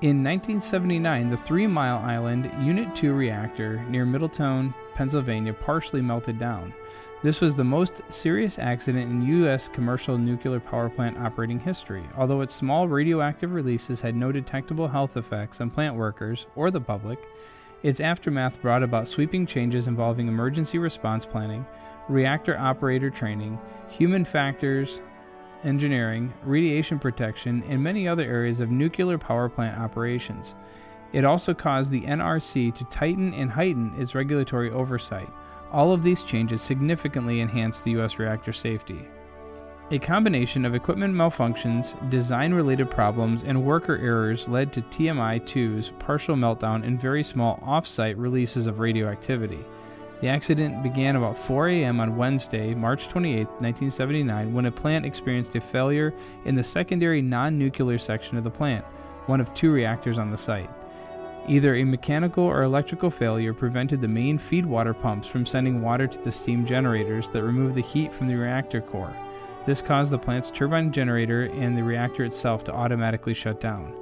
In 1979, the Three Mile Island Unit 2 reactor near Middletown, Pennsylvania, partially melted down. This was the most serious accident in U.S. commercial nuclear power plant operating history, although its small radioactive releases had no detectable health effects on plant workers or the public. Its aftermath brought about sweeping changes involving emergency response planning, reactor operator training, human factors, engineering, radiation protection, and many other areas of nuclear power plant operations. It also caused the NRC to tighten and heighten its regulatory oversight. All of these changes significantly enhanced the U.S. reactor safety. A combination of equipment malfunctions, design-related problems, and worker errors led to TMI-2's partial meltdown and very small off-site releases of radioactivity. The accident began about 4 a.m. on Wednesday, March 28, 1979, when a plant experienced a failure in the secondary non-nuclear section of the plant, one of two reactors on the site. Either a mechanical or electrical failure prevented the main feed water pumps from sending water to the steam generators that remove the heat from the reactor core. This caused the plant's turbine generator and the reactor itself to automatically shut down.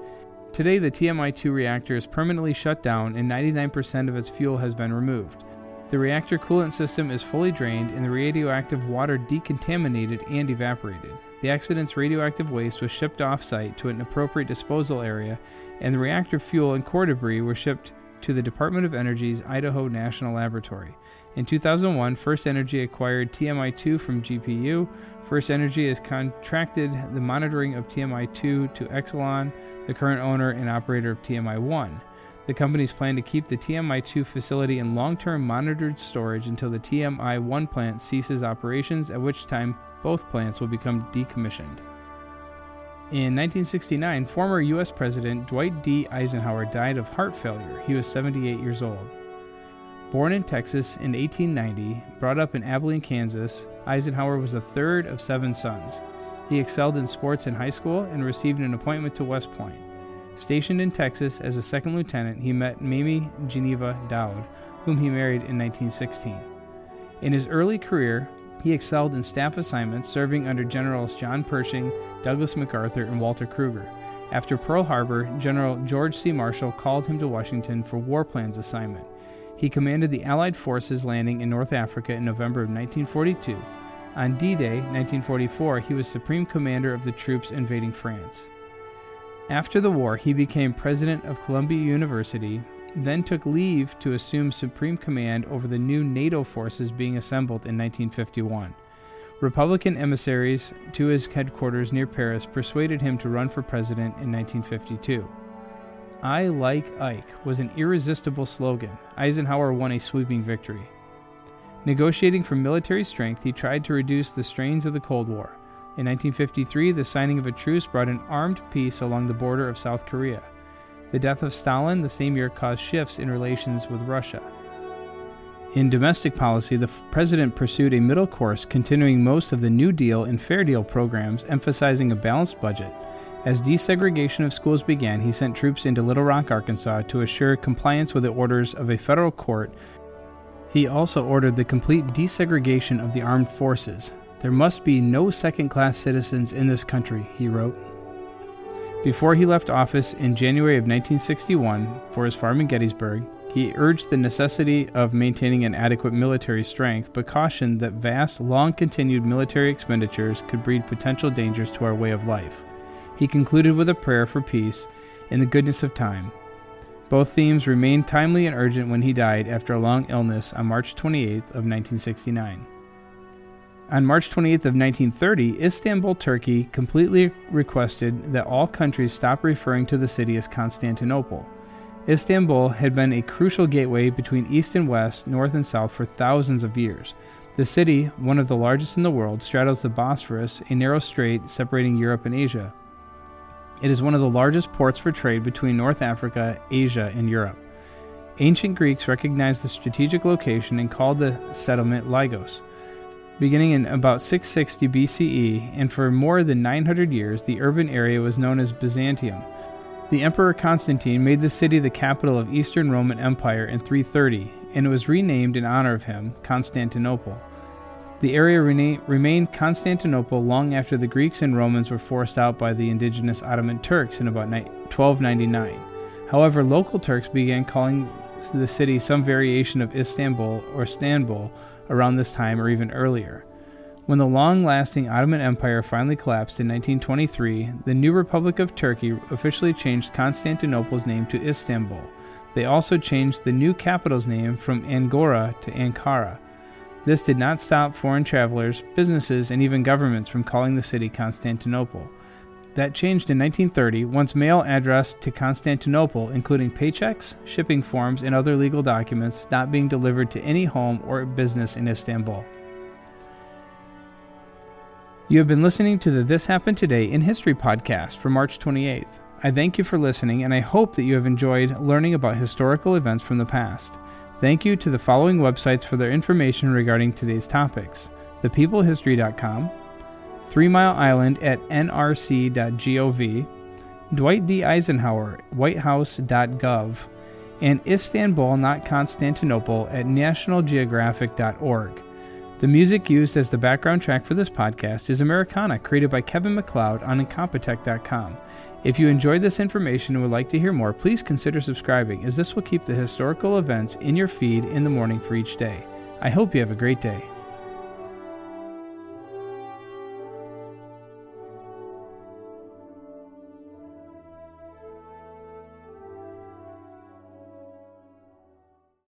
Today, the TMI-2 reactor is permanently shut down and 99% of its fuel has been removed. The reactor coolant system is fully drained and the radioactive water decontaminated and evaporated. The accident's radioactive waste was shipped off-site to an appropriate disposal area, and the reactor fuel and core debris were shipped to the Department of Energy's Idaho National Laboratory. In 2001, First Energy acquired TMI-2 from GPU. First Energy has contracted the monitoring of TMI-2 to Exelon, the current owner and operator of TMI-1. The companies plan to keep the TMI-2 facility in long-term monitored storage until the TMI-1 plant ceases operations, at which time both plants will become decommissioned. In 1969, former U.S. President Dwight D. Eisenhower died of heart failure. He was 78 years old. Born in Texas in 1890, brought up in Abilene, Kansas, Eisenhower was the third of seven sons. He excelled in sports in high school and received an appointment to West Point. Stationed in Texas as a second lieutenant, he met Mamie Geneva Dowd, whom he married in 1916. In his early career, he excelled in staff assignments, serving under Generals John Pershing, Douglas MacArthur, and Walter Krueger. After Pearl Harbor, General George C. Marshall called him to Washington for war plans assignment. He commanded the Allied forces landing in North Africa in November of 1942. On D-Day, 1944, he was Supreme Commander of the troops invading France. After the war, he became president of Columbia University, then took leave to assume supreme command over the new NATO forces being assembled in 1951. Republican emissaries to his headquarters near Paris persuaded him to run for president in 1952. "I like Ike" was an irresistible slogan. Eisenhower won a sweeping victory. Negotiating for military strength, he tried to reduce the strains of the Cold War. In 1953, the signing of a truce brought an armed peace along the border of South Korea. The death of Stalin the same year caused shifts in relations with Russia. In domestic policy, the president pursued a middle course, continuing most of the New Deal and Fair Deal programs, emphasizing a balanced budget. As desegregation of schools began, he sent troops into Little Rock, Arkansas, to assure compliance with the orders of a federal court. He also ordered the complete desegregation of the armed forces. "There must be no second-class citizens in this country," he wrote. Before he left office in January of 1961 for his farm in Gettysburg, he urged the necessity of maintaining an adequate military strength, but cautioned that vast, long-continued military expenditures could breed potential dangers to our way of life. He concluded with a prayer for peace and the goodness of time. Both themes remained timely and urgent when he died after a long illness on March 28th of 1969. On March 28th of 1930, Istanbul, Turkey completely requested that all countries stop referring to the city as Constantinople. Istanbul had been a crucial gateway between East and West, North and South for thousands of years. The city, one of the largest in the world, straddles the Bosphorus, a narrow strait separating Europe and Asia. It is one of the largest ports for trade between North Africa, Asia, and Europe. Ancient Greeks recognized the strategic location and called the settlement Lagos. Beginning in about 660 BCE, and for more than 900 years, the urban area was known as Byzantium. The Emperor Constantine made the city the capital of Eastern Roman Empire in 330, and it was renamed in honor of him, Constantinople. The area remained Constantinople long after the Greeks and Romans were forced out by the indigenous Ottoman Turks in about 1299. However, local Turks began calling the city some variation of Istanbul or Stanbul around this time or even earlier. When the long-lasting Ottoman Empire finally collapsed in 1923, the new Republic of Turkey officially changed Constantinople's name to Istanbul. They also changed the new capital's name from Angora to Ankara. This did not stop foreign travelers, businesses, and even governments from calling the city Constantinople. That changed in 1930 once mail addressed to Constantinople, including paychecks, shipping forms, and other legal documents, stopped being delivered to any home or business in Istanbul. You have been listening to the This Happened Today in History podcast for March 28th. I thank you for listening, and I hope that you have enjoyed learning about historical events from the past. Thank you to the following websites for their information regarding today's topics: thepeoplehistory.com, 3 Mile Island at nrc.gov, Dwight D. Eisenhower, whitehouse.gov, and Istanbul, not Constantinople, at nationalgeographic.org. The music used as the background track for this podcast is Americana, created by Kevin McLeod on incompetech.com. If you enjoyed this information and would like to hear more, please consider subscribing, as this will keep the historical events in your feed in the morning for each day. I hope you have a great day.